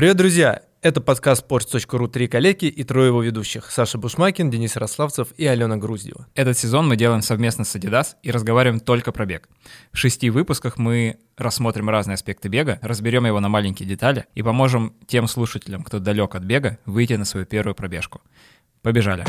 Привет, друзья! Это подкаст sports.ru, три коллеги и трое его ведущих. Саша Бушмакин, Денис Рославцев и Алена Груздева. Этот сезон мы делаем совместно с Adidas и разговариваем только про бег. В 6 выпусках мы рассмотрим разные аспекты бега, разберем его на маленькие детали и поможем тем слушателям, кто далек от бега, выйти на свою первую пробежку. Побежали!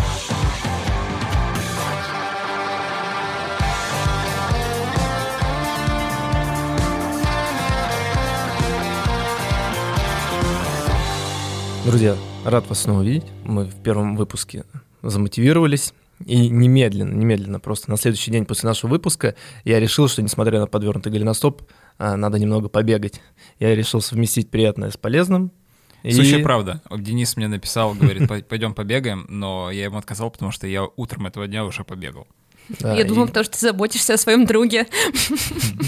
Друзья, рад вас снова видеть. Мы в первом выпуске замотивировались. И немедленно, просто на следующий день после нашего выпуска я решил, что, несмотря на подвернутый голеностоп, надо немного побегать. Я решил совместить приятное с полезным. Слушай, правда. Денис мне написал, говорит, пойдем побегаем, но я ему отказал, потому что я утром этого дня уже побегал. Да, я думал, потому что ты заботишься о своем друге.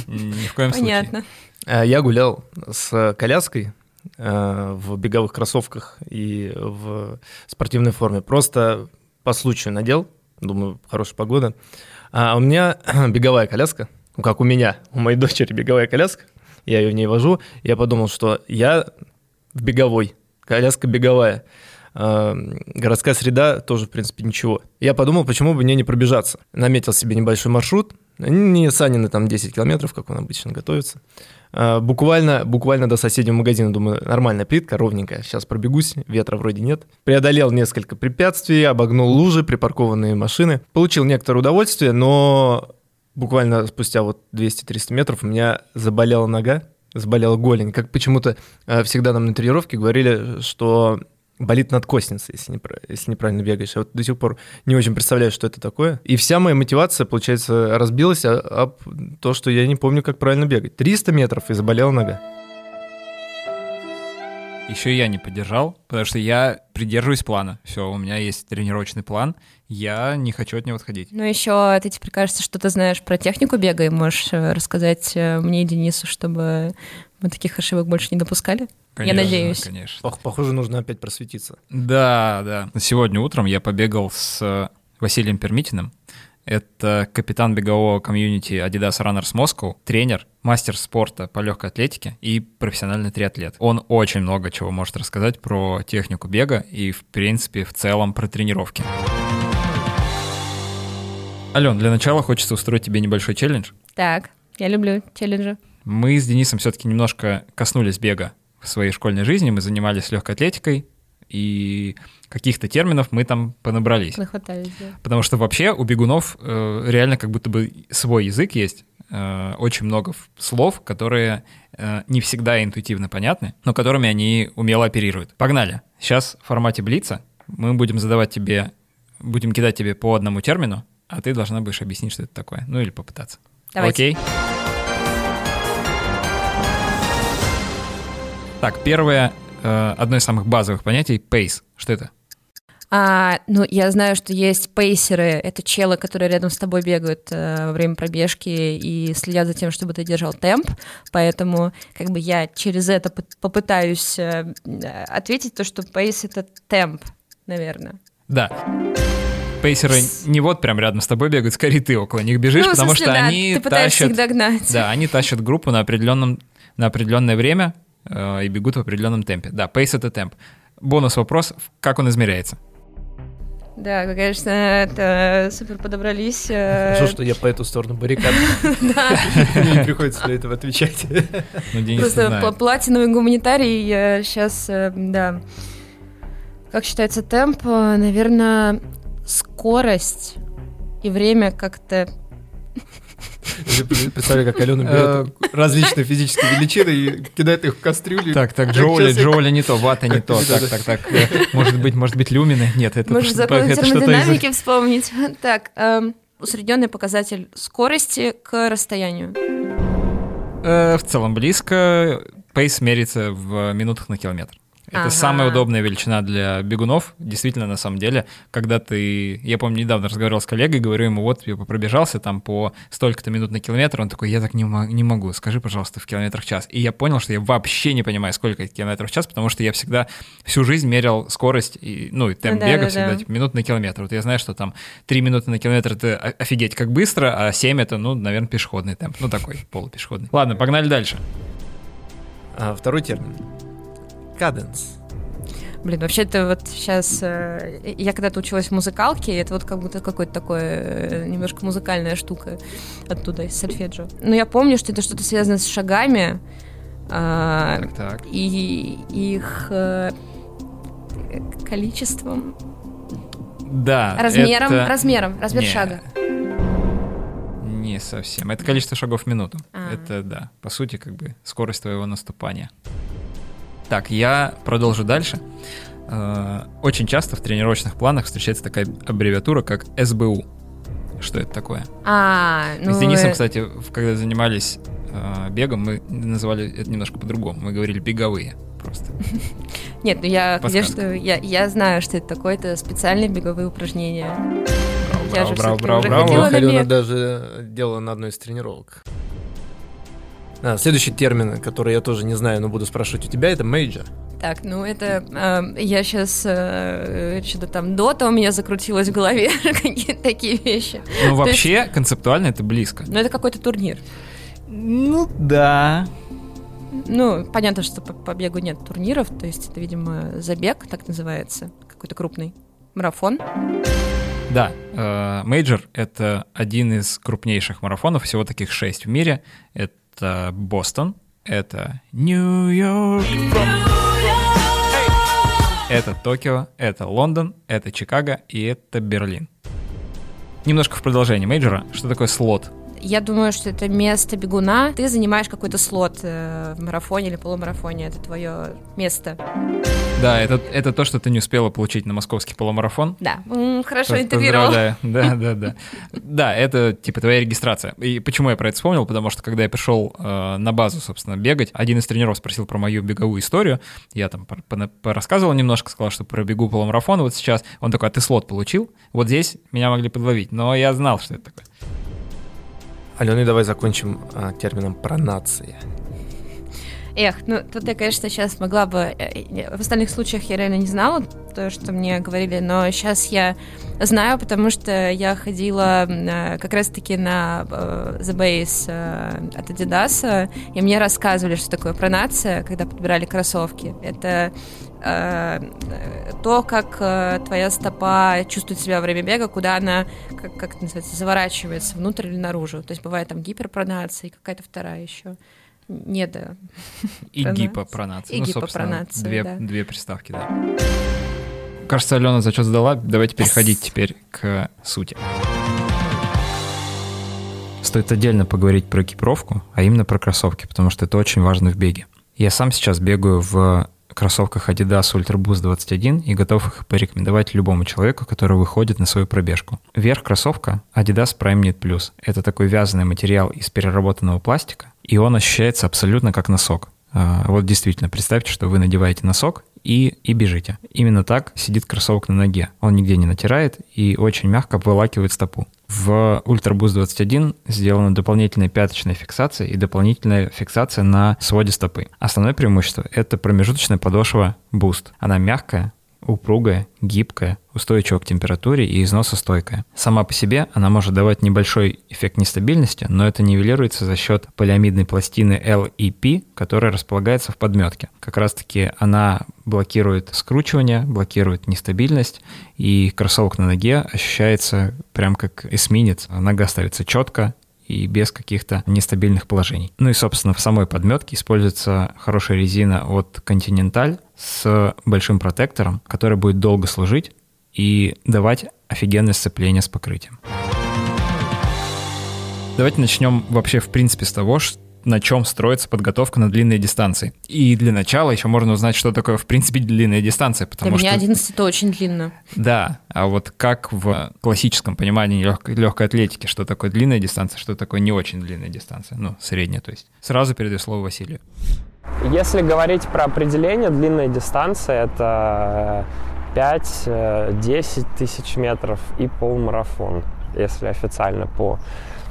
Ни в коем случае. Понятно. Я гулял с коляской, в беговых кроссовках и в спортивной форме. Просто по случаю надел, думаю, хорошая погода. А у меня беговая коляска, ну как у меня, у моей дочери беговая коляска, я ее в ней вожу. Я подумал, что я в беговой, коляска беговая. Городская среда тоже, в принципе, ничего. Я подумал, почему бы мне не пробежаться. Наметил себе небольшой маршрут, не Санины там 10 километров, как он обычно готовится. Буквально до соседнего магазина, думаю, нормальная плитка, ровненькая, сейчас пробегусь, ветра вроде нет. Преодолел несколько препятствий, обогнул лужи, припаркованные машины. Получил некоторое удовольствие, но буквально спустя вот 200-300 метров у меня заболела нога, заболела голень. Как почему-то всегда нам на тренировке говорили, что болит надкосница, если неправильно бегаешь. Я вот до сих пор не очень представляю, что это такое. И вся моя мотивация, получается, разбилась об то, что я не помню, как правильно бегать. 300 метров и заболела нога. Еще я не поддержал, потому что я придерживаюсь плана. Все, у меня есть тренировочный план, я не хочу от него отходить. Ну еще ты теперь, кажется, что ты знаешь про технику бега и можешь рассказать мне и Денису, чтобы мы таких ошибок больше не допускали. Конечно, я надеюсь. Конечно. Похоже, нужно опять просветиться. Да. Сегодня утром я побегал с Василием Пермитиным. Это капитан бегового комьюнити Adidas Runners Moscow, тренер, мастер спорта по легкой атлетике и профессиональный триатлет. Он очень много чего может рассказать про технику бега и, в принципе, в целом про тренировки. Ален, для начала хочется устроить тебе небольшой челлендж. Так, я люблю челленджи. Мы с Денисом все-таки немножко коснулись бега в своей школьной жизни, мы занимались легкой атлетикой, и каких-то терминов мы там понабрались. Нахватались, да. Потому что вообще у бегунов реально как будто бы свой язык есть, очень много слов, которые не всегда интуитивно понятны, но которыми они умело оперируют. Погнали! Сейчас в формате блица мы будем кидать тебе по одному термину, а ты должна будешь объяснить, что это такое. Ну или попытаться. Давайте. Окей? Так, первое, одно из самых базовых понятий – пейс. Что это? Я знаю, что есть пейсеры. Это челы, которые рядом с тобой бегают во время пробежки и следят за тем, чтобы ты держал темп. Поэтому как бы я через это попытаюсь ответить, то, что пейс – это темп, наверное. Да. Пейсеры не вот прям рядом с тобой бегают, скорее ты около них бежишь, потому что да, они тащат... Да, они тащат группу на определенное время и бегут в определенном темпе. Да, пейс — это темп. Бонус вопрос, как он измеряется? Да, конечно, это супер подобрались. Хорошо, что я по эту сторону баррикад. Мне приходится для этого отвечать. Просто платиновый гуманитарий сейчас, да. Как считается темп? Наверное, скорость и время как-то... Представляю, как Алена берет различные физические величины и кидает их в кастрюлю. Так, джоули не то, вата не то. Так. Может быть, люмины? Нет, это может, законы термодинамики вспомнить. Так, усредненный показатель скорости к расстоянию. В целом близко. Пейс меряется в минутах на километр. Это самая удобная величина для бегунов. Действительно, на самом деле, когда ты... Я помню, недавно разговаривал с коллегой, говорю ему, вот, я пробежался там по столько-то минут на километр. Он такой, я так не могу, скажи, пожалуйста, в километрах в час. И я понял, что я вообще не понимаю, сколько это километров в час, потому что я всегда всю жизнь мерил скорость, и темп бега всегда типа, минут на километр. Вот я знаю, что там 3 минуты на километр — это офигеть как быстро, а 7 — это, наверное, пешеходный темп. Такой полупешеходный. Ладно, погнали дальше. Второй термин. каденс? Блин, вообще-то вот сейчас... Я когда-то училась в музыкалке, и это вот как будто какой-то такой немножко музыкальная штука оттуда, из сольфеджио. Но я помню, что это что-то связано с шагами. Так. И их количеством. Да. Размером. Размер шага. Не совсем. Это количество шагов в минуту. Это, да, по сути, как бы скорость твоего наступания. Так, я продолжу дальше. Очень часто в тренировочных планах встречается такая аббревиатура, как СБУ. Что это такое? Мы с Денисом, кстати, когда занимались бегом, мы называли это немножко по-другому. Мы говорили беговые просто. Нет, ну я знаю, что это такое. Это специальные беговые упражнения. Браво. Алена даже делала на одной из тренировок. Следующий термин, который я тоже не знаю, но буду спрашивать у тебя, это major. Так, ну это... я сейчас... что-то там дота у меня закрутилась в голове, какие-то такие вещи. Ну вообще, концептуально это близко. Ну это какой-то турнир. Ну да. Ну, понятно, что по бегу нет турниров, то есть это, видимо, забег, так называется, какой-то крупный марафон. Да, major — это один из крупнейших марафонов, всего таких 6 в мире. Это Бостон, это Нью-Йорк, это Токио, это Лондон, это Чикаго и это Берлин. Немножко в продолжении мейджора. Что такое слот? Я думаю, что это место бегуна. Ты занимаешь какой-то слот в марафоне или полумарафоне. Это твое место. Да, это то, что ты не успела получить на московский полумарафон. Да, хорошо интегрировал. Да. Да, это типа твоя регистрация. И почему я про это вспомнил? Потому что, когда я пришел на базу, собственно, бегать, один из тренеров спросил про мою беговую историю. Я там рассказывал немножко, сказал, что пробегу полумарафон вот сейчас. Он такой: а ты слот получил? Вот здесь меня могли подловить. Но я знал, что это такое. Алёна, давай закончим термином пронация. Эх, ну тут я, конечно, сейчас могла бы... В остальных случаях я реально не знала то, что мне говорили, но сейчас я знаю, потому что я ходила как раз-таки на The Base от Adidas, и мне рассказывали, что такое пронация, когда подбирали кроссовки. Это то, как твоя стопа чувствует себя во время бега, куда она, как это называется, заворачивается, внутрь или наружу. То есть бывает там гиперпронация и какая-то вторая еще. И гипопронация. Ну, собственно, две приставки, да. Кажется, Алена зачет сдала. Давайте переходить теперь к сути. Стоит отдельно поговорить про экипировку, а именно про кроссовки, потому что это очень важно в беге. Я сам сейчас бегаю в кроссовках Adidas Ultra Boost 21 и готов их порекомендовать любому человеку, который выходит на свою пробежку. Верх кроссовка Adidas Primeknit Plus. Это такой вязаный материал из переработанного пластика, и он ощущается абсолютно как носок. Вот действительно, представьте, что вы надеваете носок и бежите. Именно так сидит кроссовок на ноге. Он нигде не натирает и очень мягко обволакивает стопу. В Ultra Boost 21 сделана дополнительная пяточная фиксация и дополнительная фиксация на своде стопы. Основное преимущество – это промежуточная подошва Boost. Она мягкая, упругая, гибкая, устойчива к температуре и износостойкая. Сама по себе она может давать небольшой эффект нестабильности, но это нивелируется за счет полиамидной пластины LEP, которая располагается в подметке. Как раз-таки она блокирует скручивание, блокирует нестабильность, и кроссовок на ноге ощущается прям как эсминец. Нога ставится четко и без каких-то нестабильных положений. Ну и, собственно, в самой подметке используется хорошая резина от Continental с большим протектором, который будет долго служить и давать офигенное сцепление с покрытием. Давайте начнем вообще, в принципе, с того, на чем строится подготовка на длинные дистанции. И для начала еще можно узнать, что такое, в принципе, длинная дистанция. Потому что для меня 11 это очень длинно. Да, а вот как в классическом понимании легкой атлетики, что такое длинная дистанция, что такое не очень длинная дистанция, ну, средняя, то есть. Сразу передаю слово Василию. Если говорить про определение, длинная дистанция — это 5-10 тысяч метров и полумарафон, если официально по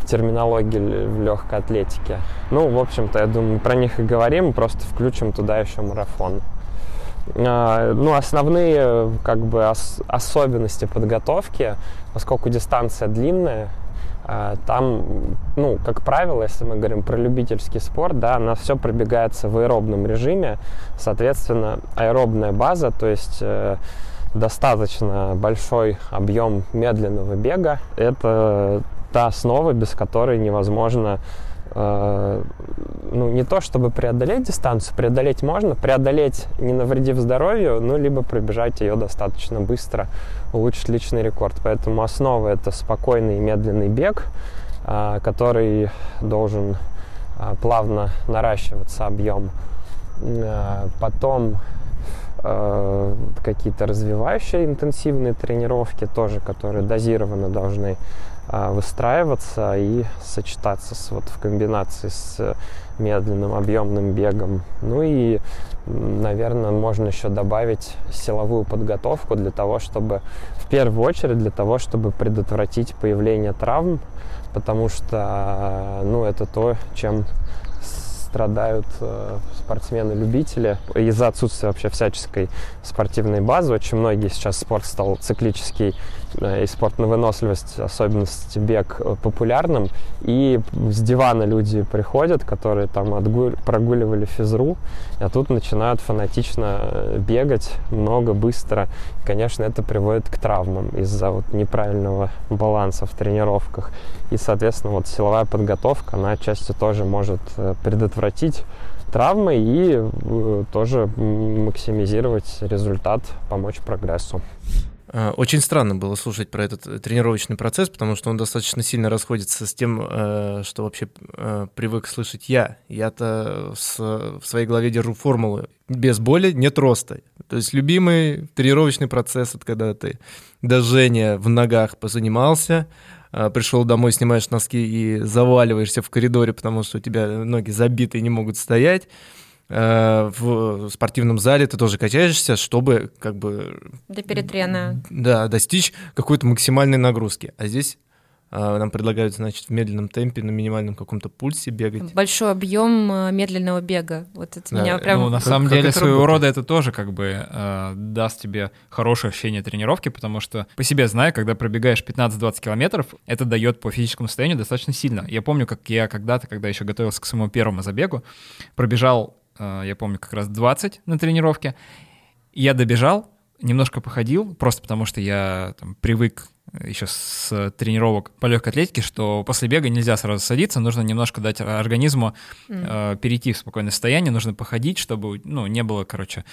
терминологии в легкой атлетике. Ну, в общем-то, я думаю, про них и говорим, просто включим туда еще марафон. Ну, основные как бы особенности подготовки, поскольку дистанция длинная, Там, ну, как правило, если мы говорим про любительский спорт, да, у нас все пробегается в аэробном режиме. Соответственно, аэробная база, то есть достаточно большой объем медленного бега, это та основа, без которой невозможно, ну, не то чтобы преодолеть дистанцию, преодолеть можно, преодолеть не навредив здоровью, ну, либо пробежать ее достаточно быстро, улучшить личный рекорд. Поэтому основа — это спокойный и медленный бег, который должен плавно наращиваться объем. Потом какие-то развивающие интенсивные тренировки тоже, которые дозированно должны выстраиваться и сочетаться с, вот, в комбинации с медленным объемным бегом. Ну и, наверное, можно еще добавить силовую подготовку для того, чтобы, в первую очередь, для того, чтобы предотвратить появление травм, потому что, ну, это то, чем страдают спортсмены-любители из-за отсутствия вообще всяческой спортивной базы. Очень многие сейчас спорт стал циклический, и спорт на выносливость, особенности бег, популярным. И с дивана люди приходят, которые там прогуливали физру, а тут начинают фанатично бегать много, быстро. И, конечно, это приводит к травмам из-за вот неправильного баланса в тренировках. И, соответственно, вот силовая подготовка, она отчасти тоже может предотвратить травмы и тоже максимизировать результат, помочь прогрессу. Очень странно было слушать про этот тренировочный процесс, потому что он достаточно сильно расходится с тем, что вообще привык слышать я. Я-то в своей голове держу формулу: без боли нет роста. То есть любимый тренировочный процесс — это когда ты до жжения в ногах позанимался, пришел домой, снимаешь носки и заваливаешься в коридоре, потому что у тебя ноги забиты и не могут стоять. В спортивном зале ты тоже качаешься, чтобы как бы до перетрена, да, достичь какой-то максимальной нагрузки. А здесь нам предлагают, значит, в медленном темпе, на минимальном каком-то пульсе бегать. Большой объем медленного бега. Вот это, да, меня прям... Ну, на самом деле, своего рода это тоже как бы даст тебе хорошее ощущение тренировки, потому что, по себе знаю, когда пробегаешь 15-20 километров, это дает по физическому состоянию достаточно сильно. Я помню, как я когда-то, когда еще готовился к своему первому забегу, пробежал, я помню, как раз 20 на тренировке. Я добежал, немножко походил, просто потому что я там привык еще с тренировок по легкой атлетике, что после бега нельзя сразу садиться, нужно немножко дать организму перейти в спокойное состояние, нужно походить, чтобы, ну, не было, короче,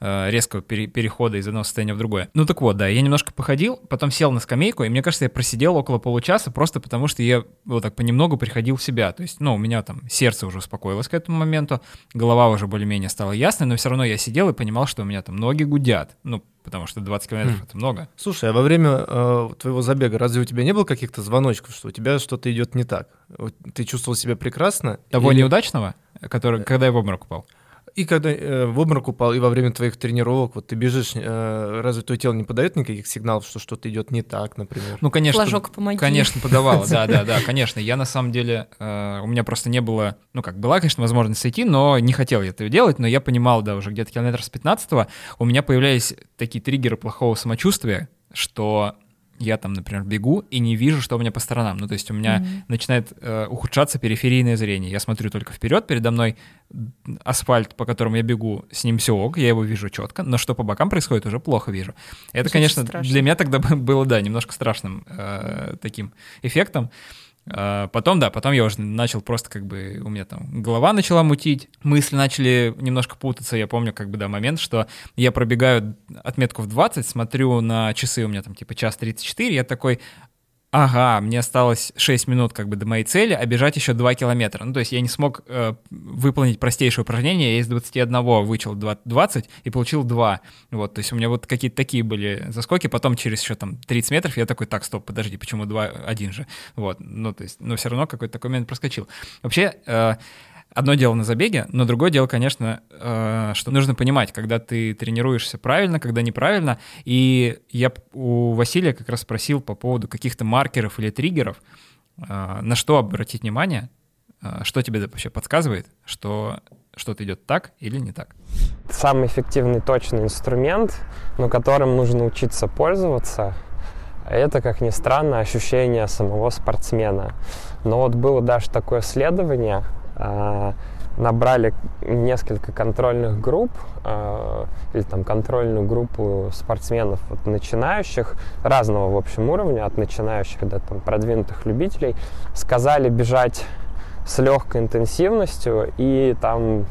резкого перехода из одного состояния в другое. Ну так вот, да, я немножко походил, потом сел на скамейку, и мне кажется, я просидел около получаса, просто потому что я вот так понемногу приходил в себя, то есть, ну, у меня там сердце уже успокоилось к этому моменту, голова уже более-менее стала ясной, но все равно я сидел и понимал, что у меня там ноги гудят, ну, потому что 20 километров — это много. Слушай, а во время твоего забега разве у тебя не было каких-то звоночков, что у тебя что-то идет не так? Ты чувствовал себя прекрасно? Того или... неудачного, который, когда я в обморок упал? И когда в обморок упал, и во время твоих тренировок, вот ты бежишь, разве твое тело не подает никаких сигналов, что что-то идет не так, например? Ну, конечно. Флажок, помоги. Конечно, подавало, да, конечно. Я на самом деле, у меня просто не было, ну, как, была, конечно, возможность сойти, но не хотел я этого делать, но я понимал, да, уже где-то километров с 15-го у меня появлялись такие триггеры плохого самочувствия, что... Я там, например, бегу и не вижу, что у меня по сторонам. Ну, то есть у меня начинает ухудшаться периферийное зрение. Я смотрю только вперед, передо мной асфальт, по которому я бегу, с ним все ок, я его вижу четко, но что по бокам происходит, уже плохо вижу. Это, конечно, страшно. Для меня тогда было, да, немножко страшным таким эффектом. Потом, да, потом я уже начал просто как бы, у меня там голова начала мутить, мысли начали немножко путаться, я помню как бы, да, момент, что я пробегаю отметку в 20, смотрю на часы, у меня там типа 1:34, я такой, ага, мне осталось 6 минут как бы до моей цели, а бежать еще 2 километра, ну то есть я не смог выполнить простейшее упражнение, я из 21 вычел 20 и получил 2, вот, то есть у меня вот какие-то такие были заскоки, потом через еще там 30 метров я такой, так, стоп, подожди, почему 2, 1 же, вот, ну то есть, но все равно какой-то такой момент проскочил. Вообще, одно дело на забеге, но другое дело, конечно, что нужно понимать, когда ты тренируешься правильно, когда неправильно. И я у Василия как раз спросил по поводу каких-то маркеров или триггеров, на что обратить внимание, что тебе вообще подсказывает, что что-то идет так или не так. Самый эффективный точный инструмент, но которым нужно учиться пользоваться, это, как ни странно, ощущение самого спортсмена. Но вот было даже такое исследование, набрали несколько контрольных групп, или там контрольную группу спортсменов от начинающих, разного, в общем, уровня, от начинающих до там продвинутых любителей, сказали бежать с легкой интенсивностью, и там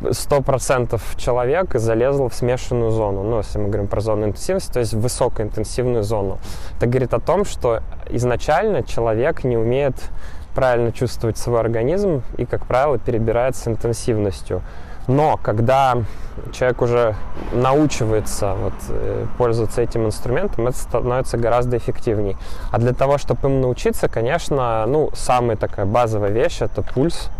100% человек залезло в смешанную зону. Ну, если мы говорим про зону интенсивности, то есть высокоинтенсивную зону. Это говорит о том, что изначально человек не умеет правильно чувствовать свой организм и, как правило, перебирает с интенсивностью. Но когда человек уже научивается пользоваться этим инструментом, это становится гораздо эффективней. А для того, чтобы им научиться, конечно, самая такая базовая вещь – это пульс.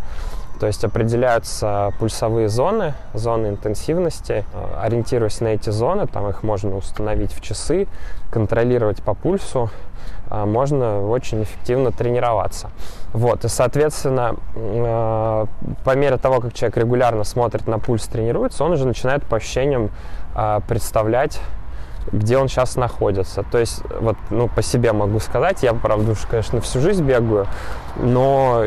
То есть определяются пульсовые зоны, зоны интенсивности. Ориентируясь на эти зоны, там их можно установить в часы, контролировать по пульсу, можно очень эффективно тренироваться. И, соответственно, по мере того, как человек регулярно смотрит на пульс, тренируется, он уже начинает по ощущениям представлять, где он сейчас находится. То есть, по себе могу сказать, я, правда, уж, конечно, всю жизнь бегаю, но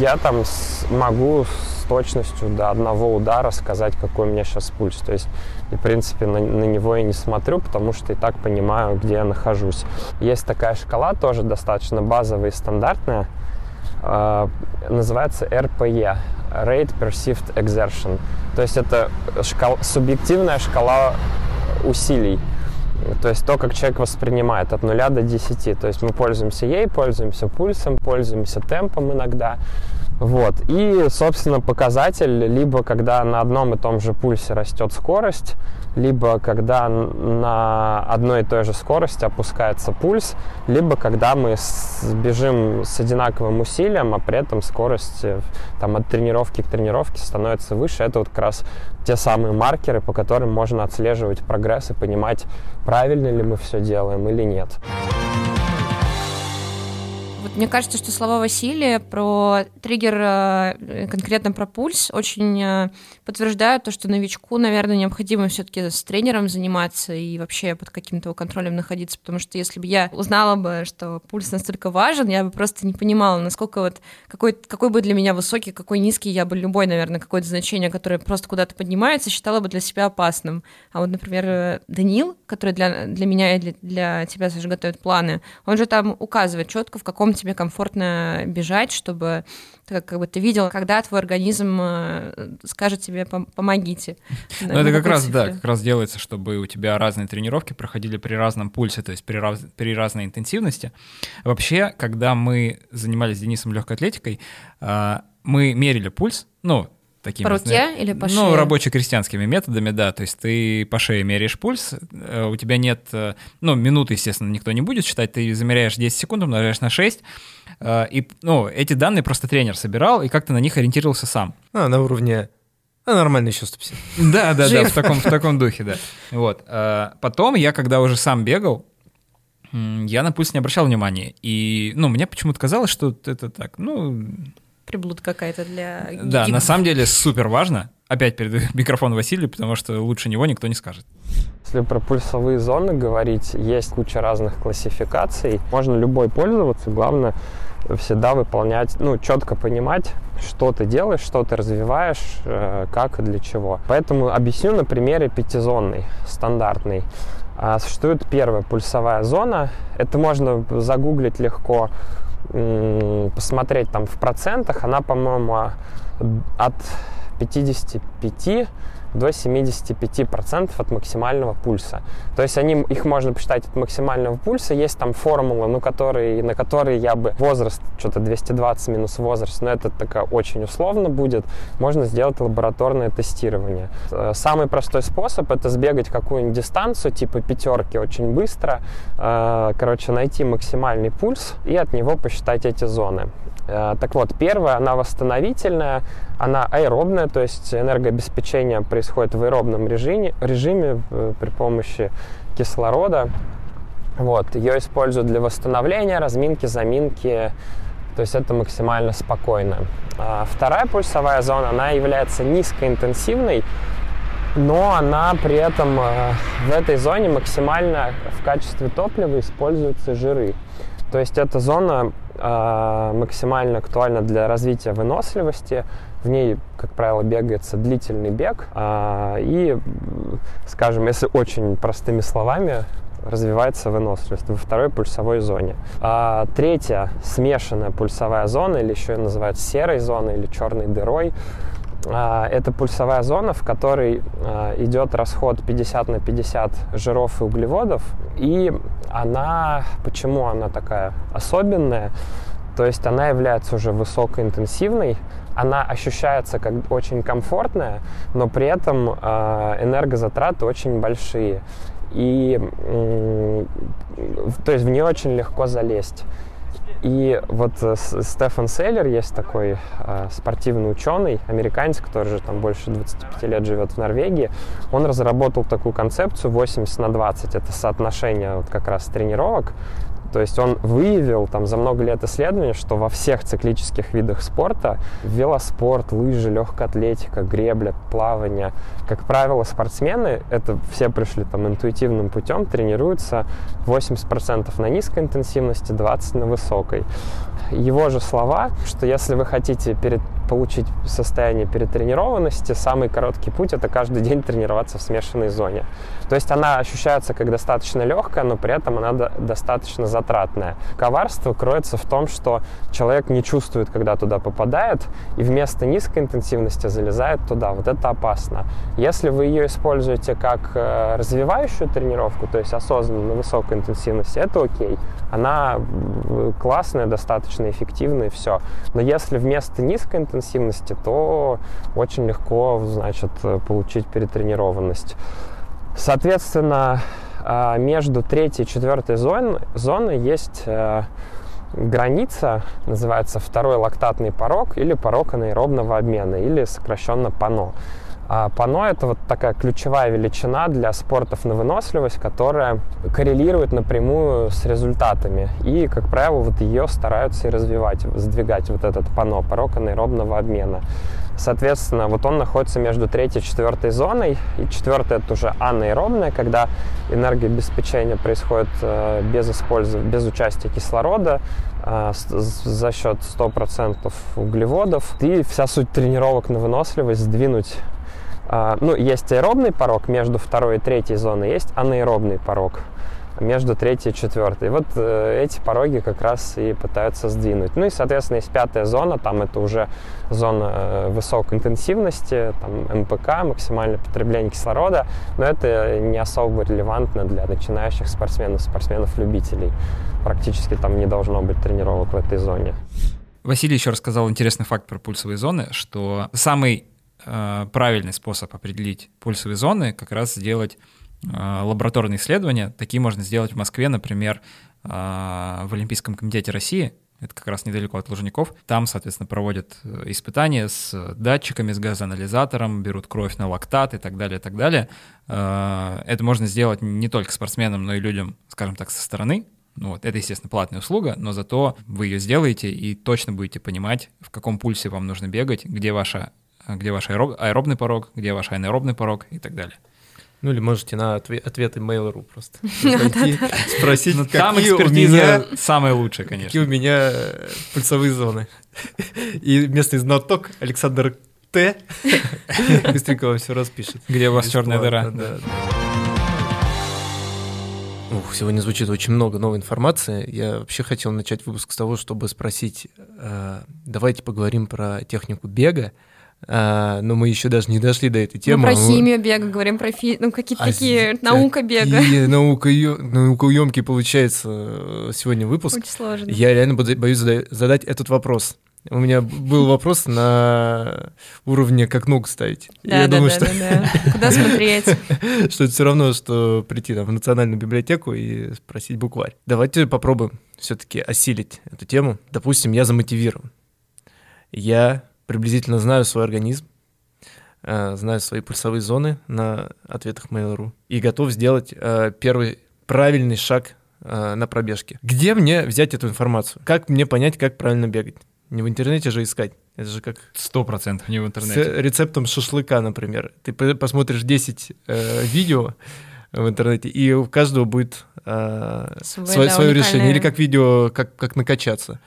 я там могу с точностью до одного удара сказать, какой у меня сейчас пульс. То есть, в принципе, на него я не смотрю, потому что и так понимаю, где я нахожусь. Есть такая шкала, тоже достаточно базовая и стандартная, называется RPE, Rate Perceived Exertion. То есть, это субъективная шкала усилий. То есть то, как человек воспринимает от 0 до 10. То есть мы пользуемся ей, пользуемся пульсом, пользуемся темпом иногда. И, собственно, показатель, либо когда на одном и том же пульсе растет скорость, либо когда на одной и той же скорости опускается пульс, либо когда мы бежим с одинаковым усилием, а при этом скорость там от тренировки к тренировке становится выше. Это как раз те самые маркеры, по которым можно отслеживать прогресс и понимать, правильно ли мы все делаем или нет. Мне кажется, что слова Василия про триггер, конкретно про пульс, очень подтверждают то, что новичку, наверное, необходимо все-таки с тренером заниматься и вообще под каким-то контролем находиться, потому что если бы я узнала бы, что пульс настолько важен, я бы просто не понимала, насколько какой бы для меня высокий, какой низкий, я бы любой, наверное, какое-то значение, которое просто куда-то поднимается, считала бы для себя опасным. А например, Данил, который для меня и для тебя, Саша, готовит планы, он же там указывает четко, в каком тебе комфортно бежать, чтобы ты видел, когда твой организм скажет тебе «помогите». Ну, это как раз делается, чтобы у тебя разные тренировки проходили при разном пульсе, то есть при разной интенсивности. Вообще, когда мы занимались с Денисом легкой атлетикой, мы мерили пульс, по руке или по шее? Рабоче-крестьянскими методами, да, то есть ты по шее меряешь пульс, у тебя нет, минуты, естественно, никто не будет считать, ты замеряешь 10 секунд, умножаешь на 6, и, эти данные просто тренер собирал и как-то на них ориентировался сам. На уровне нормально еще 150. Да, в таком духе, да. Потом я, когда уже сам бегал, я на пульс не обращал внимания, и, мне почему-то казалось, что это так, приблуда какая-то для гигантов. Да, на самом деле супер важно. Опять передаю микрофон Василию, потому что лучше него никто не скажет. Если про пульсовые зоны говорить, есть куча разных классификаций. Можно любой пользоваться, главное всегда выполнять, четко понимать, что ты делаешь, что ты развиваешь, как и для чего. Поэтому объясню на примере пятизонной, стандартной. Существует первая пульсовая зона. Это можно загуглить легко, посмотреть там в процентах, она, по-моему, от 55 до 75% от максимального пульса. То есть их можно посчитать от максимального пульса. Есть там формула, на которой я бы возраст, что-то 220 минус возраст, но это такая очень условно будет. Можно сделать лабораторное тестирование. Самый простой способ — это сбегать какую-нибудь дистанцию, типа пятерки, очень быстро. Найти максимальный пульс и от него посчитать эти зоны. Так вот, первая, она восстановительная, она аэробная, то есть энергообеспечение происходит в аэробном режиме при помощи кислорода. Ее используют для восстановления, разминки, заминки, то есть это максимально спокойно. Вторая пульсовая зона, она является низкоинтенсивной, но она при этом в этой зоне максимально в качестве топлива используются жиры. То есть эта зона максимально актуальна для развития выносливости. В ней, как правило, бегается длительный бег. И, скажем, если очень простыми словами, развивается выносливость во второй пульсовой зоне. А третья смешанная пульсовая зона, или еще ее называют серой зоной или черной дырой, это пульсовая зона, в которой идет расход 50 на 50 жиров и углеводов. И она, почему она такая особенная? То есть она является уже высокоинтенсивной, она ощущается как очень комфортная, но при этом энергозатраты очень большие. И то есть в нее очень легко залезть. И вот Стефан Селлер, есть такой спортивный ученый, американец, который же там больше 25 лет живет в Норвегии, он разработал такую концепцию 80 на 20, это соотношение вот как раз тренировок. То есть он выявил там за много лет исследований, что во всех циклических видах спорта, велоспорт, лыжи, легкая атлетика, гребля, плавание, как правило, спортсмены, это все пришли там интуитивным путем, тренируются 80% на низкой интенсивности, 20% на высокой. Его же слова, что если вы хотите получить состояние перетренированности, самый короткий путь – это каждый день тренироваться в смешанной зоне. То есть она ощущается как достаточно легкая, но при этом она достаточно затратная. Коварство кроется в том, что человек не чувствует, когда туда попадает, и вместо низкой интенсивности залезает туда. Вот это опасно. Если вы ее используете как развивающую тренировку, то есть осознанно на высокой интенсивности, это окей. Она классная, достаточно эффективная, и все. Но если вместо низкой интенсивности, то очень легко, значит, получить перетренированность. Соответственно, между третьей и четвертой зоной есть граница, называется второй лактатный порог или порог анаэробного обмена, или сокращенно ПАНО. ПАНО – это вот такая ключевая величина для спортов на выносливость, которая коррелирует напрямую с результатами. И, как правило, вот ее стараются и развивать, сдвигать вот этот ПАНО, порог анаэробного обмена. Соответственно, вот он находится между третьей и четвертой зоной. И четвертая – это уже анаэробная, когда энергообеспечение происходит без участия кислорода, за счет 100% углеводов. И вся суть тренировок на выносливость – сдвинуть. Ну, есть аэробный порог между второй и третьей зоной, есть анаэробный порог между третьей и четвертой. Вот эти пороги как раз и пытаются сдвинуть. Ну и, соответственно, есть пятая зона, там это уже зона высокой интенсивности, там МПК, максимальное потребление кислорода, но это не особо релевантно для начинающих спортсменов, спортсменов-любителей. Практически там не должно быть тренировок в этой зоне. Василий еще рассказал интересный факт про пульсовые зоны, что самый правильный способ определить пульсовые зоны как раз сделать лабораторные исследования. Такие можно сделать в Москве, например, в Олимпийском комитете России. Это как раз недалеко от Лужников. Там, соответственно, проводят испытания с датчиками, с газоанализатором, берут кровь на лактат и так далее, и так далее. Это можно сделать не только спортсменам, но и людям, скажем так, со стороны. Ну вот, это, естественно, платная услуга, но зато вы ее сделаете и точно будете понимать, в каком пульсе вам нужно бегать, где ваш аэробный порог, где ваш анаэробный порог и так далее. Ну или можете на ответы Mail.ru просто спросить, какие у меня самые лучшие, конечно. Какие у меня пульсовые зоны. И местный знаток Александр Т. быстренько вам все распишет. Где у вас черная дыра? Сегодня звучит очень много новой информации. Я вообще хотел начать выпуск с того, чтобы спросить, давайте поговорим про технику бега. Но мы еще даже не дошли до этой темы. Мы про химию бега говорим, про какие-то такие наука бега. Наукоемкий получается сегодня выпуск. Очень сложно. Я реально боюсь задать этот вопрос. У меня был вопрос на уровне «как ногу ставить». Да. Куда смотреть? Что это все равно, что прийти в национальную библиотеку и спросить букварь. Давайте попробуем все-таки осилить эту тему. Допустим, я замотивирован. Я приблизительно знаю свой организм, знаю свои пульсовые зоны на ответах Mail.ru и готов сделать первый правильный шаг на пробежке. Где мне взять эту информацию? Как мне понять, как правильно бегать? Не в интернете же искать. Это же как... 100% не в интернете. С рецептом шашлыка, например. Ты посмотришь 10 видео в интернете, и у каждого будет свое решение. Или как видео, как накачаться.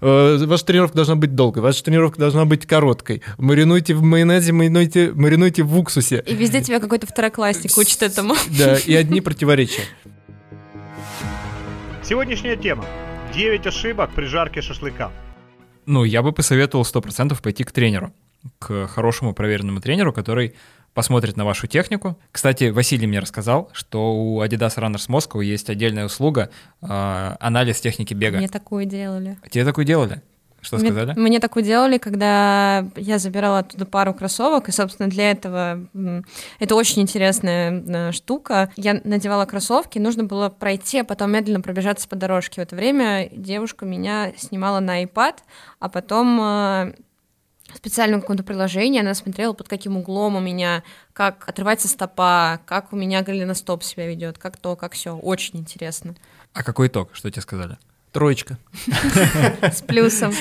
Ваша тренировка должна быть долгой, ваша тренировка должна быть короткой. Маринуйте в майонезе, маринуйте в уксусе. И везде тебя какой-то второклассник учит этому. Да, и одни противоречия. Сегодняшняя тема. 9 ошибок при жарке шашлыка. Ну, я бы посоветовал 100% пойти к тренеру, к хорошему проверенному тренеру, который посмотрит на вашу технику. Кстати, Василий мне рассказал, что у Adidas Runners Moscow есть отдельная услуга анализ техники бега. Мне такую делали. Тебе такую делали? Что сказали? Мне такую делали, когда я забирала оттуда пару кроссовок, и, собственно, для этого это очень интересная штука. Я надевала кроссовки, нужно было пройти, а потом медленно пробежаться по дорожке. В это время девушка меня снимала на iPad, а потом... специальном каком-то приложении, она смотрела, под каким углом у меня, как отрывается стопа, как у меня голеностоп себя ведет, как то, как все. Очень интересно. А какой итог? Что тебе сказали? 3. С плюсом.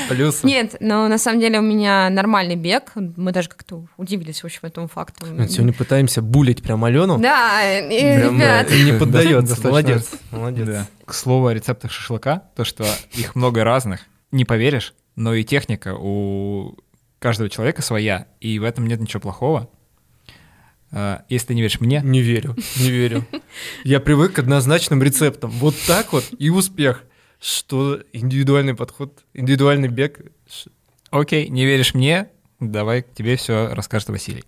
Нет, но на самом деле у меня нормальный бег. Мы даже как-то удивились, в общем, этому факту. Сегодня пытаемся булить прям Алену. Да, ребят. Не поддается. Молодец. К слову о рецептах шашлыка, то, что их много разных, не поверишь, но и техника у... каждого человека своя, и в этом нет ничего плохого. Если ты не веришь мне... Не верю. Я привык к однозначным рецептам. Вот так вот и успех. Что индивидуальный подход, индивидуальный бег. Окей, не веришь мне, давай тебе все расскажет Василий.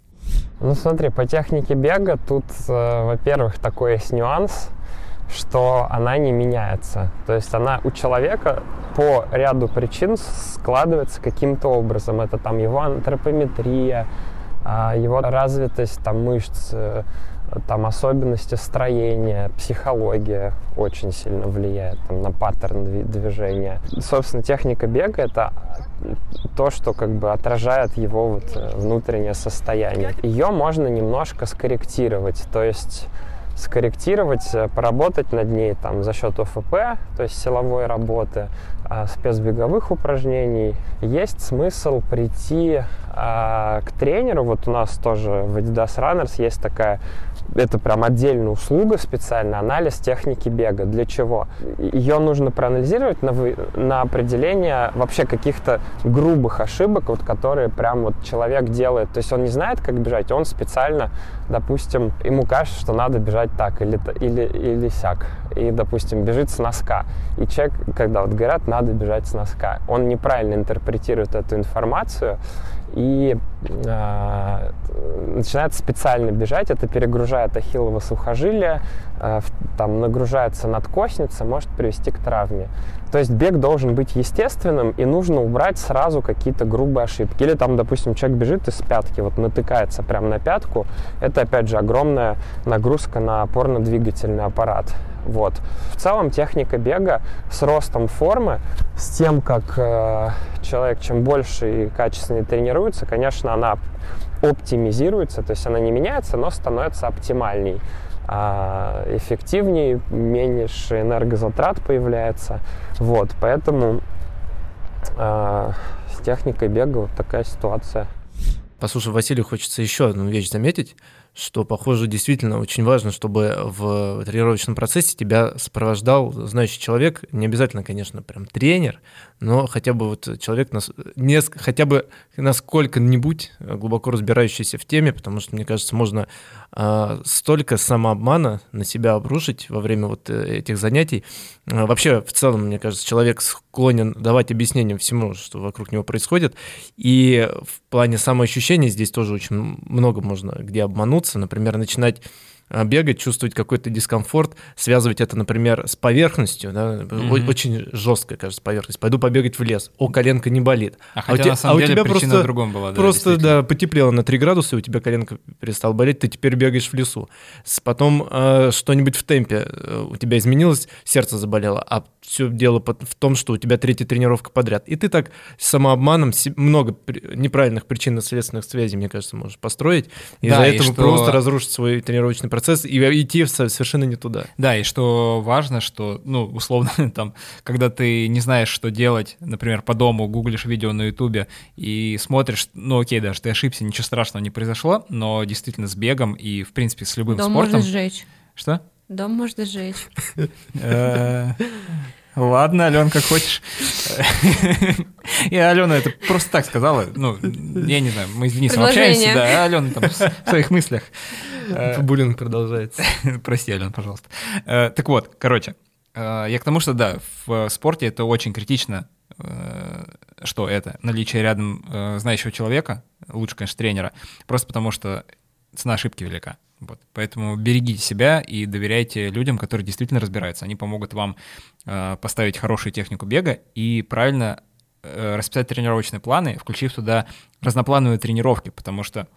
Ну смотри, по технике бега тут, во-первых, такой есть нюанс, что она не меняется. То есть она у человека по ряду причин складывается каким-то образом. Это там его антропометрия, его развитость там, мышц, там, особенности строения, психология очень сильно влияет там, на паттерн движения. Собственно, техника бега — это то, что как бы отражает его вот внутреннее состояние. Ее можно немножко скорректировать, то есть поработать над ней там, за счет ОФП, то есть силовой работы, спецбеговых упражнений. Есть смысл прийти к тренеру. Вот у нас тоже в Adidas Runners есть такая, это прям отдельная услуга специально, анализ техники бега. Для чего? Ее нужно проанализировать на определение вообще каких-то грубых ошибок, вот, которые прям вот человек делает. То есть он не знает, как бежать, он специально, допустим, ему кажется, что надо бежать так или сяк. И, допустим, бежит с носка. И человек, когда вот говорят, надо бежать с носка, он неправильно интерпретирует эту информацию и начинает специально бежать. Это перегружает ахиллово сухожилие, там нагружается надкосница, может привести к травме. То есть бег должен быть естественным, и нужно убрать сразу какие-то грубые ошибки. Или там, допустим, человек бежит из пятки, вот натыкается прямо на пятку. Это, опять же, огромная нагрузка на опорно-двигательный аппарат. Вот. В целом техника бега с ростом формы, с тем, как человек чем больше и качественнее тренируется, конечно, она оптимизируется, то есть она не меняется, но становится оптимальней, эффективней, меньше энергозатрат появляется. Вот, поэтому с техникой бега вот такая ситуация. Послушай, Василию, хочется еще одну вещь заметить, что, похоже, действительно очень важно, чтобы в тренировочном процессе тебя сопровождал знающий человек, не обязательно, конечно, прям тренер, но хотя бы вот человек, хотя бы насколько-нибудь глубоко разбирающийся в теме, потому что, мне кажется, можно столько самообмана на себя обрушить во время вот этих занятий. Вообще, в целом, мне кажется, человек склонен давать объяснение всему, что вокруг него происходит, и в плане самоощущения здесь тоже очень много можно где обмануться, например, начинать бегать, чувствовать какой-то дискомфорт, связывать это, например, с поверхностью, да? Очень жесткая, кажется, поверхность. Пойду побегать в лес, коленка не болит. Хотя на самом деле у тебя причина в другом была. Да, просто да, потеплело на 3 градуса, и у тебя коленка перестала болеть, ты теперь бегаешь в лесу. Потом что-нибудь в темпе у тебя изменилось, сердце заболело, а все дело в том, что у тебя 3-я тренировка подряд. И ты так самообманом много неправильных причинно-следственных связей, мне кажется, можешь построить, и из-за этого просто разрушить свой тренировочный процесс и идти совершенно не туда. Да, и что важно, что, ну, условно, там, когда ты не знаешь, что делать, например, по дому, гуглишь видео на Ютубе и смотришь, ну, окей, даже ты ошибся, ничего страшного не произошло, но действительно с бегом и, в принципе, с любым спортом... Дом можно сжечь. Что? Дом можно сжечь. Ладно, Алён, как хочешь. И Алёна это просто так сказала. Ну, я не знаю, мы с Денисом общаемся, да, а Алёна там в своих мыслях. Буллинг продолжается. Прости, Алёна, пожалуйста. Так вот, короче, я к тому, что да, в спорте это очень критично, что это наличие рядом знающего человека, лучше, конечно, тренера, просто потому что цена ошибки велика. Вот. Поэтому берегите себя и доверяйте людям, которые действительно разбираются. Они помогут вам поставить хорошую технику бега и правильно расписать тренировочные планы, включив туда разноплановые тренировки, потому что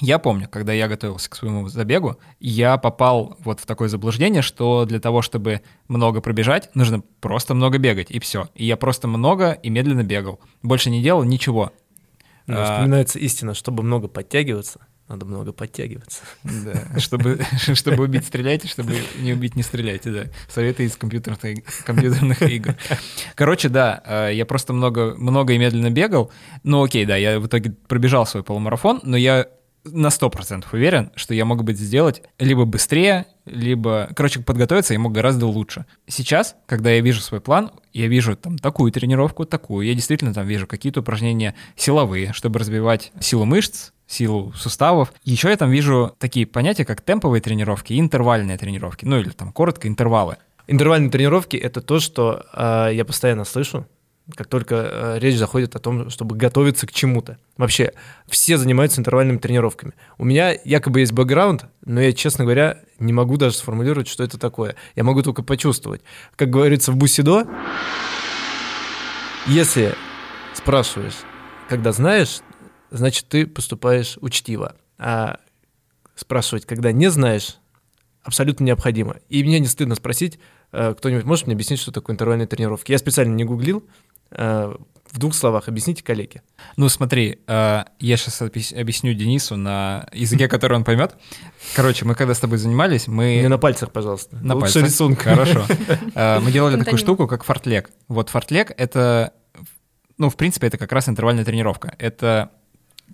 я помню, когда я готовился к своему забегу, я попал вот в такое заблуждение, что для того, чтобы много пробежать, нужно просто много бегать, и все. И я просто много и медленно бегал. Больше не делал ничего. Но вспоминается истина, чтобы много подтягиваться, надо много подтягиваться. Да, чтобы убить, стреляйте, чтобы не убить, не стреляйте, да. Советы из компьютерных игр. Короче, да, я просто много и медленно бегал. Ну окей, да, я в итоге пробежал свой полумарафон, но я на 100% уверен, что я мог бы сделать либо быстрее, либо... Короче, подготовиться я мог гораздо лучше. Сейчас, когда я вижу свой план, я вижу там такую тренировку, такую. Я действительно там вижу какие-то упражнения силовые, чтобы развивать силу мышц, силу суставов. Еще я там вижу такие понятия, как темповые тренировки и интервальные тренировки, ну или там коротко интервалы. Интервальные тренировки – это то, что я постоянно слышу, как только речь заходит о том, чтобы готовиться к чему-то. Вообще, все занимаются интервальными тренировками. У меня якобы есть бэкграунд, но я, честно говоря, не могу даже сформулировать, что это такое. Я могу только почувствовать. Как говорится в бусидо, если спрашиваешь, когда знаешь, значит, ты поступаешь учтиво. А спрашивать, когда не знаешь, абсолютно необходимо. И мне не стыдно спросить, кто-нибудь может мне объяснить, что такое интервальные тренировки? Я специально не гуглил. В двух словах объясните коллеге. Ну смотри, я сейчас объясню Денису на языке, который он поймет. Короче, мы когда с тобой занимались, мы... Не на пальцах, пожалуйста. На пальцах. Лучше рисунок. Хорошо. Мы делали такую штуку, как фортлег. Вот фортлег — это... Ну, в принципе, это как раз интервальная тренировка. Это...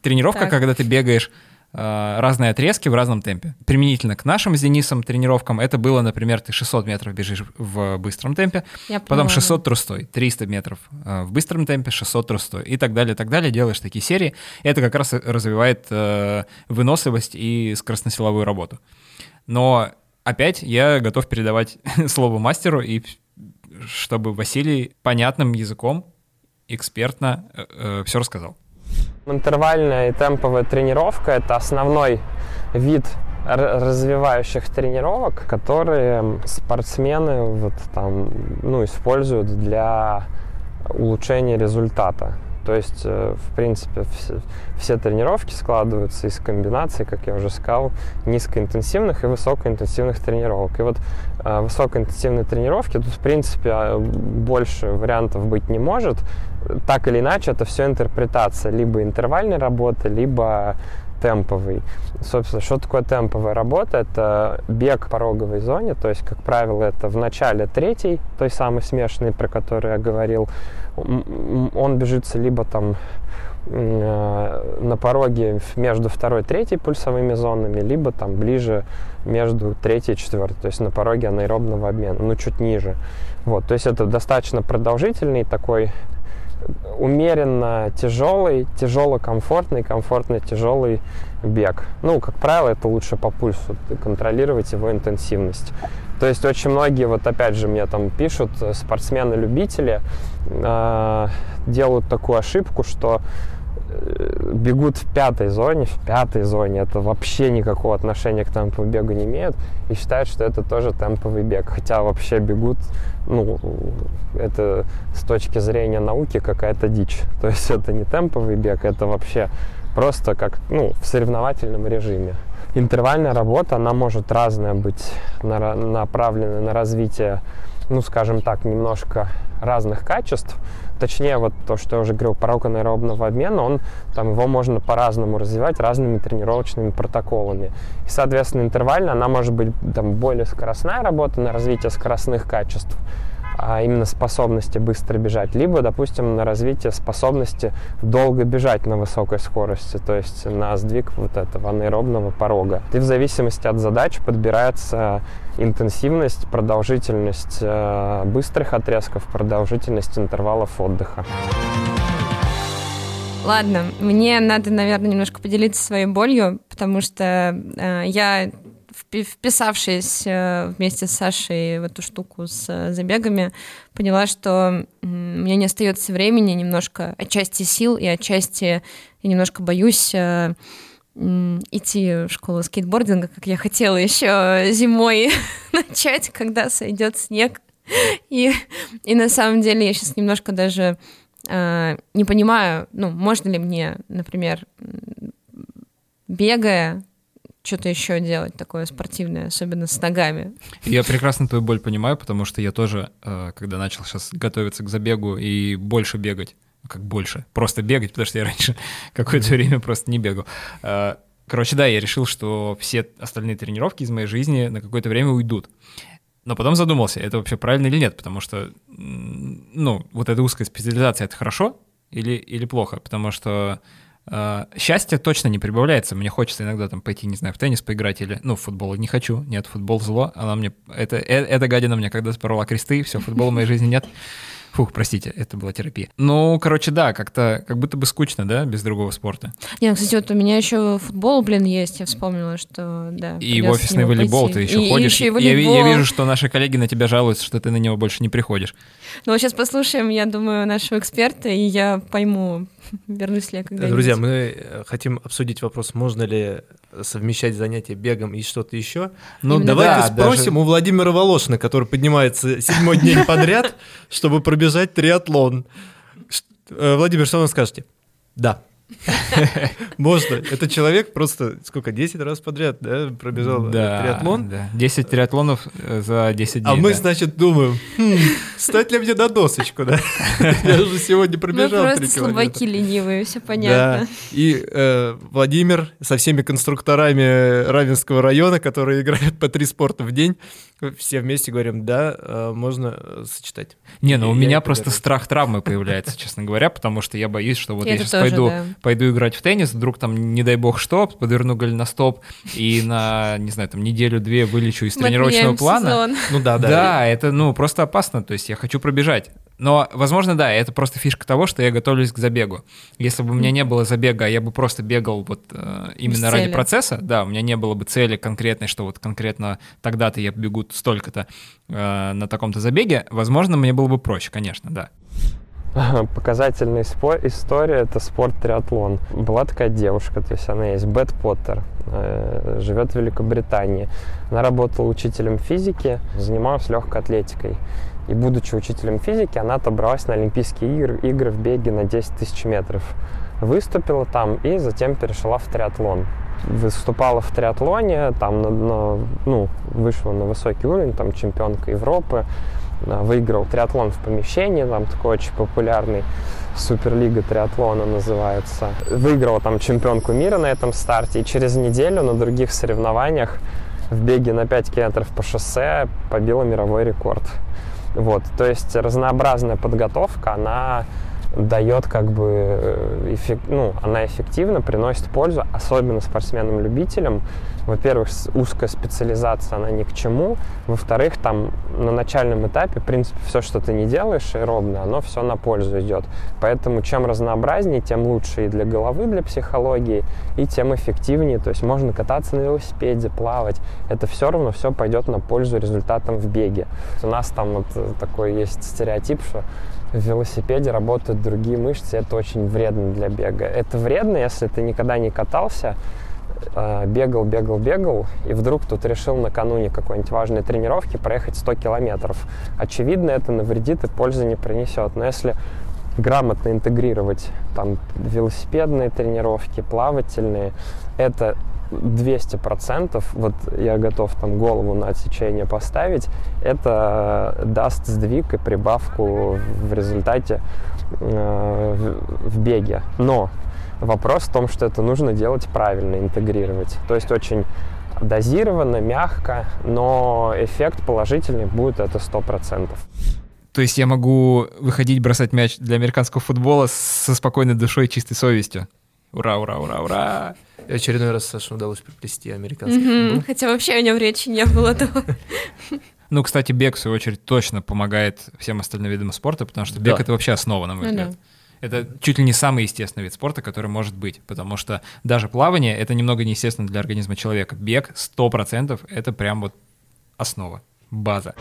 Тренировка, так, когда ты бегаешь разные отрезки в разном темпе. Применительно к нашим с Денисом тренировкам это было, например, ты 600 метров бежишь в быстром темпе, потом 600 трустой, 300 метров в быстром темпе, 600 трустой и так далее, Делаешь такие серии. Это как раз развивает выносливость и скоростно-силовую работу. Но опять я готов передавать слово мастеру, и чтобы Василий понятным языком, экспертно все рассказал. Интервальная и темповая тренировка – это основной вид развивающих тренировок, которые спортсмены вот там, ну, используют для улучшения результата. То есть, в принципе, все тренировки складываются из комбинаций, как я уже сказал, низкоинтенсивных и высокоинтенсивных тренировок. И вот высокоинтенсивные тренировки, тут, в принципе, больше вариантов быть не может. Так или иначе, это все интерпретация либо интервальной работы, либо темповой. Собственно, что такое темповая работа? Это бег в пороговой зоне, то есть, как правило, это в начале третьей, той самой смешанной, про которую я говорил. Он бежится либо там на пороге между второй и третьей пульсовыми зонами, либо там ближе между третьей и четвертой, то есть на пороге анаэробного обмена, ну, чуть ниже. Вот, то есть это достаточно продолжительный такой умеренно тяжелый, тяжело-комфортный, комфортно-тяжелый бег. Ну, как правило, это лучше по пульсу контролировать его интенсивность. То есть очень многие, вот опять же мне там пишут, спортсмены-любители делают такую ошибку, что бегут в пятой зоне. В пятой зоне это вообще никакого отношения к темповому бегу не имеет. И считают, что это тоже темповый бег. Хотя вообще бегут, ну, это с точки зрения науки какая-то дичь. То есть это не темповый бег, это вообще просто как, ну, в соревновательном режиме. Интервальная работа, она может разная быть, направлена на развитие, ну, скажем так, немножко разных качеств. Точнее, вот то, что я уже говорил, порог анаэробного обмена, он, там, его можно по-разному развивать разными тренировочными протоколами. И, соответственно, интервально она может быть там, более скоростная работа на развитие скоростных качеств, а именно способности быстро бежать, либо, допустим, на развитие способности долго бежать на высокой скорости, то есть на сдвиг вот этого анаэробного порога. И в зависимости от задач подбирается интенсивность, продолжительность быстрых отрезков, продолжительность интервалов отдыха. Ладно, мне надо, наверное, немножко поделиться своей болью, потому что я, вписавшись вместе с Сашей в эту штуку с забегами, поняла, что у меня не остается времени немножко, отчасти сил и отчасти я немножко боюсь идти в школу скейтбординга, как я хотела еще зимой начать, когда сойдет снег. И на самом деле я сейчас немножко даже не понимаю, ну, можно ли мне, например, бегая, что-то еще делать такое спортивное, особенно с ногами. Я прекрасно твою боль понимаю, потому что я тоже, когда начал сейчас готовиться к забегу и больше бегать, как больше, просто бегать, потому что я раньше какое-то время просто не бегал. Короче, да, я решил, что все остальные тренировки из моей жизни на какое-то время уйдут. Но потом задумался, это вообще правильно или нет, потому что, ну, вот эта узкая специализация — это хорошо или плохо, потому что счастье точно не прибавляется. Мне хочется иногда там пойти, не знаю, в теннис поиграть или, ну, в футбол не хочу, нет, футбол зло, она мне, эта гадина мне когда спорола кресты, все, футбола в моей жизни нет. Фух, простите, это была терапия. Ну, короче, да, как-то, как будто бы скучно, да, без другого спорта. Нет, кстати, вот у меня еще футбол, блин, есть, я вспомнила, что, да. И в офисный волейбол ты еще ходишь. И я вижу, что наши коллеги на тебя жалуются, что ты на него больше не приходишь. Ну, вот сейчас послушаем, я думаю, нашего эксперта, и я пойму, вернусь ли я когда-нибудь. Друзья, мы хотим обсудить вопрос, можно ли совмещать занятия бегом и что-то еще. Ну, давайте спросим у Владимира Волошина, который поднимается 7-й день подряд, чтобы пробежать триатлон. Владимир, что вы скажете? Да. Можно. Этот человек просто, сколько, 10 раз подряд, да, пробежал триатлон? Да, 10 триатлонов за 10 дней. А мы, значит, думаем, встать ли мне на досочку, да? Я же сегодня пробежал 3 километра. Мы просто слабаки ленивые, все понятно. И Владимир со всеми конструкторами Раменского района, которые играют по 3 спорта в день, все вместе говорим, да, можно сочетать. Не, ну у меня просто страх травмы появляется, честно говоря, потому что я боюсь, что вот я сейчас пойду играть в теннис, вдруг там, не дай бог что, подверну голеностоп и на, не знаю, там неделю-две вылечу из тренировочного плана. Ну да. Да, это, ну, просто опасно, то есть я хочу пробежать. Но, возможно, да, это просто фишка того, что я готовлюсь к забегу. Если бы у меня не было забега, я бы просто бегал вот именно ради процесса, да, у меня не было бы цели конкретной, что вот конкретно тогда-то я бегу столько-то на таком-то забеге, возможно, мне было бы проще, конечно, да. Показательная история — это спорт-триатлон. Была такая девушка, то есть она есть, Бет Поттер, живет в Великобритании. Она работала учителем физики, занималась легкой атлетикой. И, будучи учителем физики, она отобралась на Олимпийские игры в беге на 10 тысяч метров. Выступила там и затем перешла в триатлон. Выступала в триатлоне, там, ну, вышла на высокий уровень, там, чемпионка Европы. Выиграл триатлон в помещении, там такой очень популярный, суперлига триатлона называется. Выиграла там чемпионку мира на этом старте, и через неделю на других соревнованиях в беге на 5 километров по шоссе побила мировой рекорд. Вот, то есть разнообразная подготовка, она дает как бы, ну, она эффективно приносит пользу, особенно спортсменам-любителям. Во-первых, узкая специализация, она ни к чему. Во-вторых, там на начальном этапе, в принципе, все, что ты не делаешь аэробно, оно все на пользу идет. Поэтому чем разнообразнее, тем лучше и для головы, для психологии, и тем эффективнее. То есть можно кататься на велосипеде, плавать. Это все равно все пойдет на пользу результатам в беге. У нас там вот такой есть стереотип, что в велосипеде работают другие мышцы, это очень вредно для бега. Это вредно, если ты никогда не катался, бегал, и вдруг тут решил накануне какой-нибудь важной тренировки проехать 100 километров. Очевидно, это навредит и пользы не принесет. Но если грамотно интегрировать там велосипедные тренировки, плавательные, это 200%, вот я готов там голову на отсечение поставить, это даст сдвиг и прибавку в результате в беге. Но вопрос в том, что это нужно делать правильно, интегрировать. То есть очень дозированно, мягко, но эффект положительный будет, это 100%. То есть я могу выходить, бросать мяч для американского футбола со спокойной душой и чистой совестью? Ура, ура, ура, ура! И очередной раз Саше удалось приплести американский футбол. Хотя вообще о нем речи не было до. Ну, кстати, бег, в свою очередь, точно помогает всем остальным видам спорта, потому что бег — это вообще основа, на мой взгляд. Это чуть ли не самый естественный вид спорта, который может быть, потому что даже плавание — это немного неестественно для организма человека. Бег 100% — это прям вот основа, база.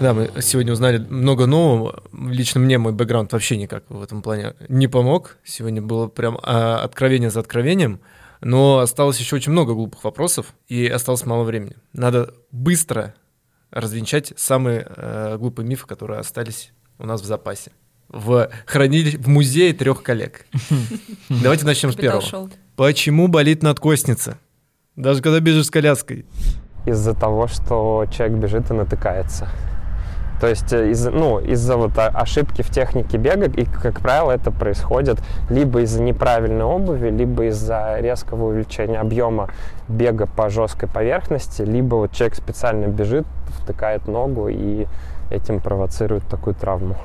Да, мы сегодня узнали много нового. Лично мне мой бэкграунд вообще никак в этом плане не помог. Сегодня было прям откровение за откровением. Но осталось еще очень много глупых вопросов, и осталось мало времени. Надо быстро развенчать самые глупые мифы, которые остались у нас в запасе. В музее трех коллег. Давайте начнем с первого. Почему болит надкостница? Даже когда бежишь с коляской. Из-за того, что человек бежит и натыкается. То есть из-за вот ошибки в технике бега, и, как правило, это происходит либо из-за неправильной обуви, либо из-за резкого увеличения объема бега по жесткой поверхности, либо вот человек специально бежит, втыкает ногу и этим провоцирует такую травму.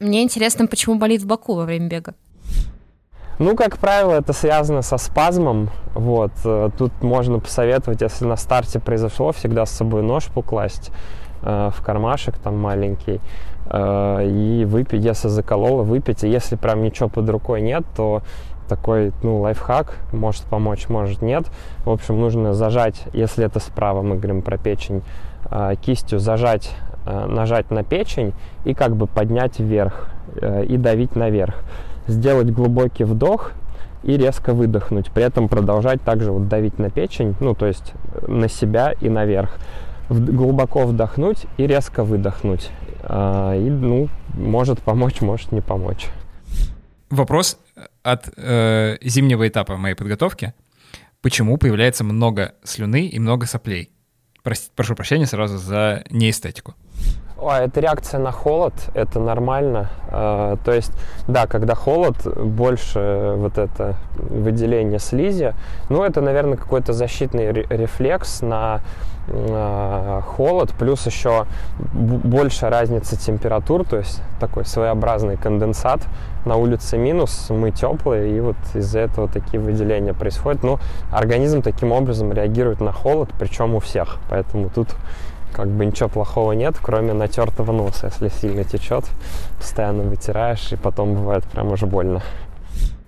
Мне интересно, почему болит в боку во время бега? Ну, как правило, это связано со спазмом, вот, тут можно посоветовать, если на старте произошло, всегда с собой ножку класть в кармашек там маленький и выпить, если закололо, выпить, если прям ничего под рукой нет, то такой, лайфхак, может помочь, может нет, в общем, нужно зажать, если это справа, мы говорим про печень, кистью нажать на печень и как бы поднять вверх и давить наверх. Сделать глубокий вдох и резко выдохнуть. При этом продолжать также вот давить на печень, то есть на себя и наверх. Глубоко вдохнуть и резко выдохнуть. Может помочь, может не помочь. Вопрос от зимнего этапа моей подготовки. Почему появляется много слюны и много соплей? Прошу прощения сразу за неэстетику. Это реакция на холод, это нормально. То есть, да, когда холод, больше вот это выделение слизи. Это, наверное, какой-то защитный рефлекс на холод. Плюс еще больше разница температур, то есть такой своеобразный конденсат. На улице минус, мы теплые, и вот из-за этого такие выделения происходят. Организм таким образом реагирует на холод, причем у всех. Поэтому тут... как бы ничего плохого нет, кроме натертого носа. Если сильно течет, постоянно вытираешь, и потом бывает прям уже больно.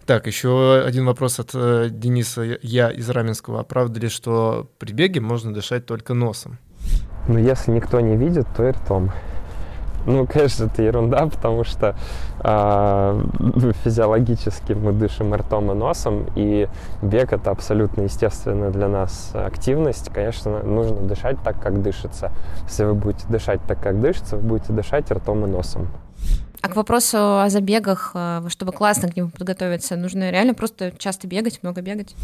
Так, еще один вопрос от Дениса. Я из Раменского. А правда ли, что при беге можно дышать только носом? Если никто не видит, то и ртом. Конечно, это ерунда, потому что физиологически мы дышим ртом и носом, и бег — это абсолютно естественная для нас активность. Конечно, нужно дышать так, как дышится. Если вы будете дышать так, как дышится, вы будете дышать ртом и носом. А к вопросу о забегах, чтобы классно к нему подготовиться, нужно реально просто часто бегать, много бегать?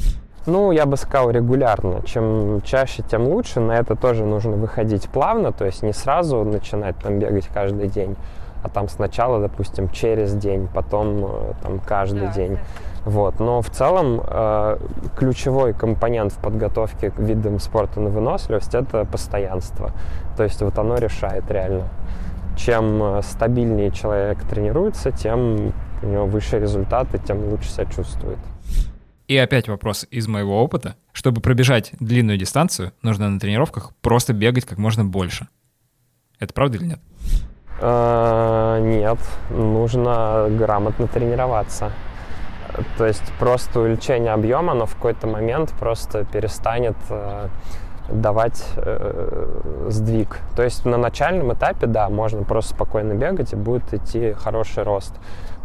Я бы сказал, регулярно. Чем чаще, тем лучше. На это тоже нужно выходить плавно, то есть не сразу начинать там бегать каждый день, а там сначала, допустим, через день, потом там каждый день. Вот. Но в целом ключевой компонент в подготовке к видам спорта на выносливость — это постоянство. То есть вот оно решает реально. Чем стабильнее человек тренируется, тем у него выше результаты, тем лучше себя чувствует. И опять вопрос из моего опыта. Чтобы пробежать длинную дистанцию, нужно на тренировках просто бегать как можно больше. Это правда или нет? Нет, нужно грамотно тренироваться. То есть просто увеличение объема, оно в какой-то момент просто перестанет... давать сдвиг. То есть на начальном этапе, да, можно просто спокойно бегать и будет идти хороший рост.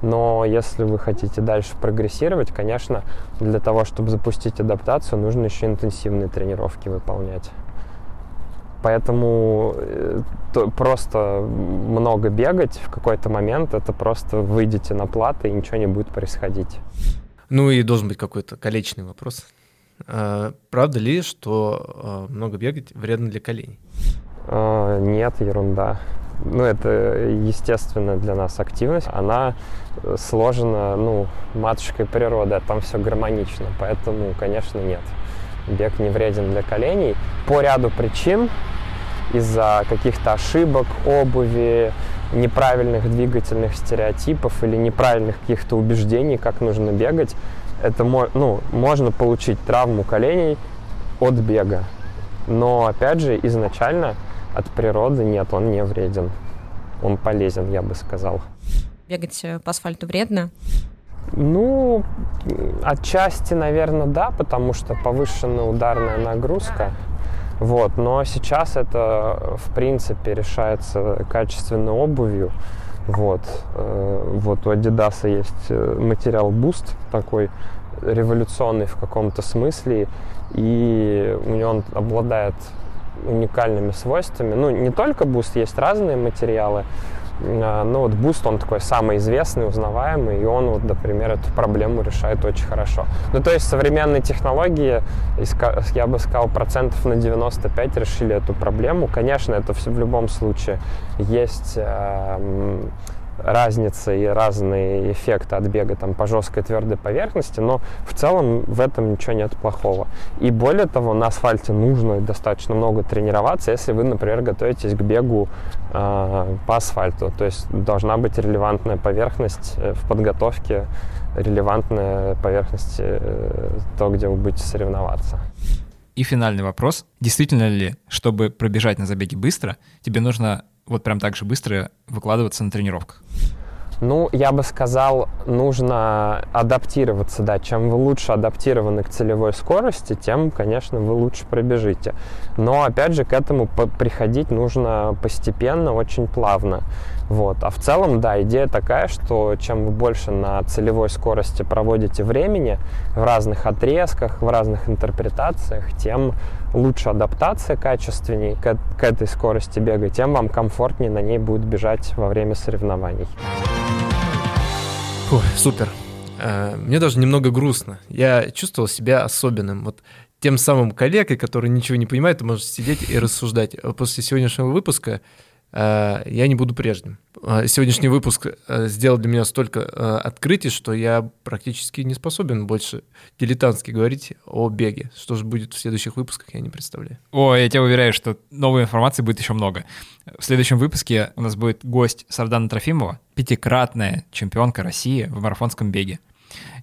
Но если вы хотите дальше прогрессировать, конечно, для того, чтобы запустить адаптацию, нужно еще интенсивные тренировки выполнять. Поэтому просто много бегать в какой-то момент, это просто выйдете на плато и ничего не будет происходить. Ну и должен быть какой-то колечный вопрос. Правда ли, что много бегать вредно для коленей? Нет, ерунда. Ну, это естественная для нас активность. Она сложена, ну, матушкой природы, а там все гармонично. Поэтому, конечно, нет. Бег не вреден для коленей. По ряду причин. Из-за каких-то ошибок обуви, неправильных двигательных стереотипов или неправильных каких-то убеждений, как нужно бегать, это, ну, можно получить травму коленей от бега. Но, опять же, изначально от природы нет, он не вреден. Он полезен, я бы сказал. Бегать по асфальту вредно? Ну, отчасти, наверное, да, потому что повышенная ударная нагрузка. Вот, но сейчас это, в принципе, решается качественной обувью. Вот, вот у Adidas есть материал Boost, такой революционный в каком-то смысле, и он обладает уникальными свойствами. Ну, не только Boost, есть разные материалы, но вот Boost, он такой самый известный, узнаваемый, и он, вот, например, эту проблему решает очень хорошо. Ну, то есть современные технологии, я бы сказал, 95% решили эту проблему. Конечно, это все в любом случае. Есть разницы и разные эффекты от бега там, по жесткой твердой поверхности, но в целом в этом ничего нет плохого. И более того, на асфальте нужно достаточно много тренироваться, если вы, например, готовитесь к бегу по асфальту. То есть должна быть релевантная поверхность в подготовке, релевантная поверхность то, где вы будете соревноваться. И финальный вопрос. Действительно ли, чтобы пробежать на забеге быстро, тебе нужно вот прям так же быстро выкладываться на тренировках? Ну, я бы сказал, нужно адаптироваться, да. Чем вы лучше адаптированы к целевой скорости, тем, конечно, вы лучше пробежите. Но, опять же, к этому приходить нужно постепенно, очень плавно. Вот. А в целом, да, идея такая, что чем вы больше на целевой скорости проводите времени в разных отрезках, в разных интерпретациях, тем лучше адаптация, качественней к этой скорости бега, тем вам комфортнее на ней будет бежать во время соревнований. Фу, супер. Мне даже немного грустно. Я чувствовал себя особенным. Вот тем самым коллегой, который ничего не понимает, может сидеть и рассуждать. После сегодняшнего выпуска я не буду прежним. Сегодняшний выпуск сделал для меня столько открытий, что я практически не способен больше дилетантски говорить о беге. Что же будет в следующих выпусках, я не представляю. О, я тебя уверяю, что новой информации будет еще много. В следующем выпуске у нас будет гость Сардана Трофимова, пятикратная чемпионка России в марафонском беге.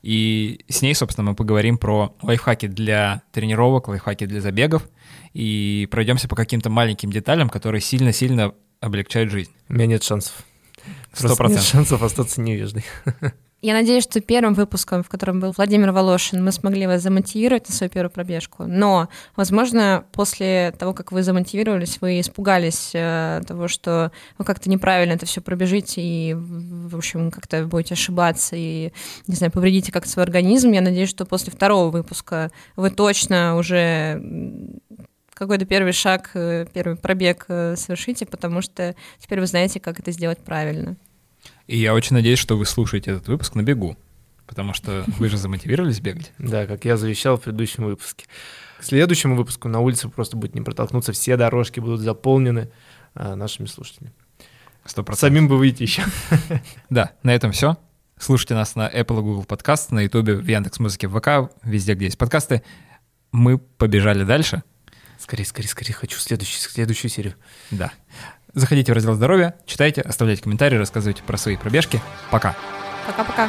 И с ней, собственно, мы поговорим про лайфхаки для тренировок, лайфхаки для забегов и пройдемся по каким-то маленьким деталям, которые сильно-сильно облегчает жизнь. У меня нет шансов. 100% шансов остаться невеждой. Я надеюсь, что первым выпуском, в котором был Владимир Волошин, мы смогли вас замотивировать на свою первую пробежку. Но, возможно, после того, как вы замотивировались, вы испугались того, что вы как-то неправильно это все пробежите и, в общем, как-то будете ошибаться и, не знаю, повредите как-то свой организм. Я надеюсь, что после второго выпуска вы точно уже какой-то первый шаг, первый пробег совершите, потому что теперь вы знаете, как это сделать правильно. И я очень надеюсь, что вы слушаете этот выпуск на бегу, потому что вы же замотивировались бегать. Да, как я завещал в предыдущем выпуске. К следующему выпуску на улице просто будет не протолкнуться, все дорожки будут заполнены нашими слушателями. 100%. Самим бы выйти еще. Да, на этом все. Слушайте нас на Apple и Google подкаст, на YouTube, в Яндекс.Музыке, в ВК, везде, где есть подкасты. Мы побежали дальше. Скорее, хочу следующую серию. Да. Заходите в раздел «Здоровье», читайте, оставляйте комментарии, рассказывайте про свои пробежки. Пока. Пока-пока.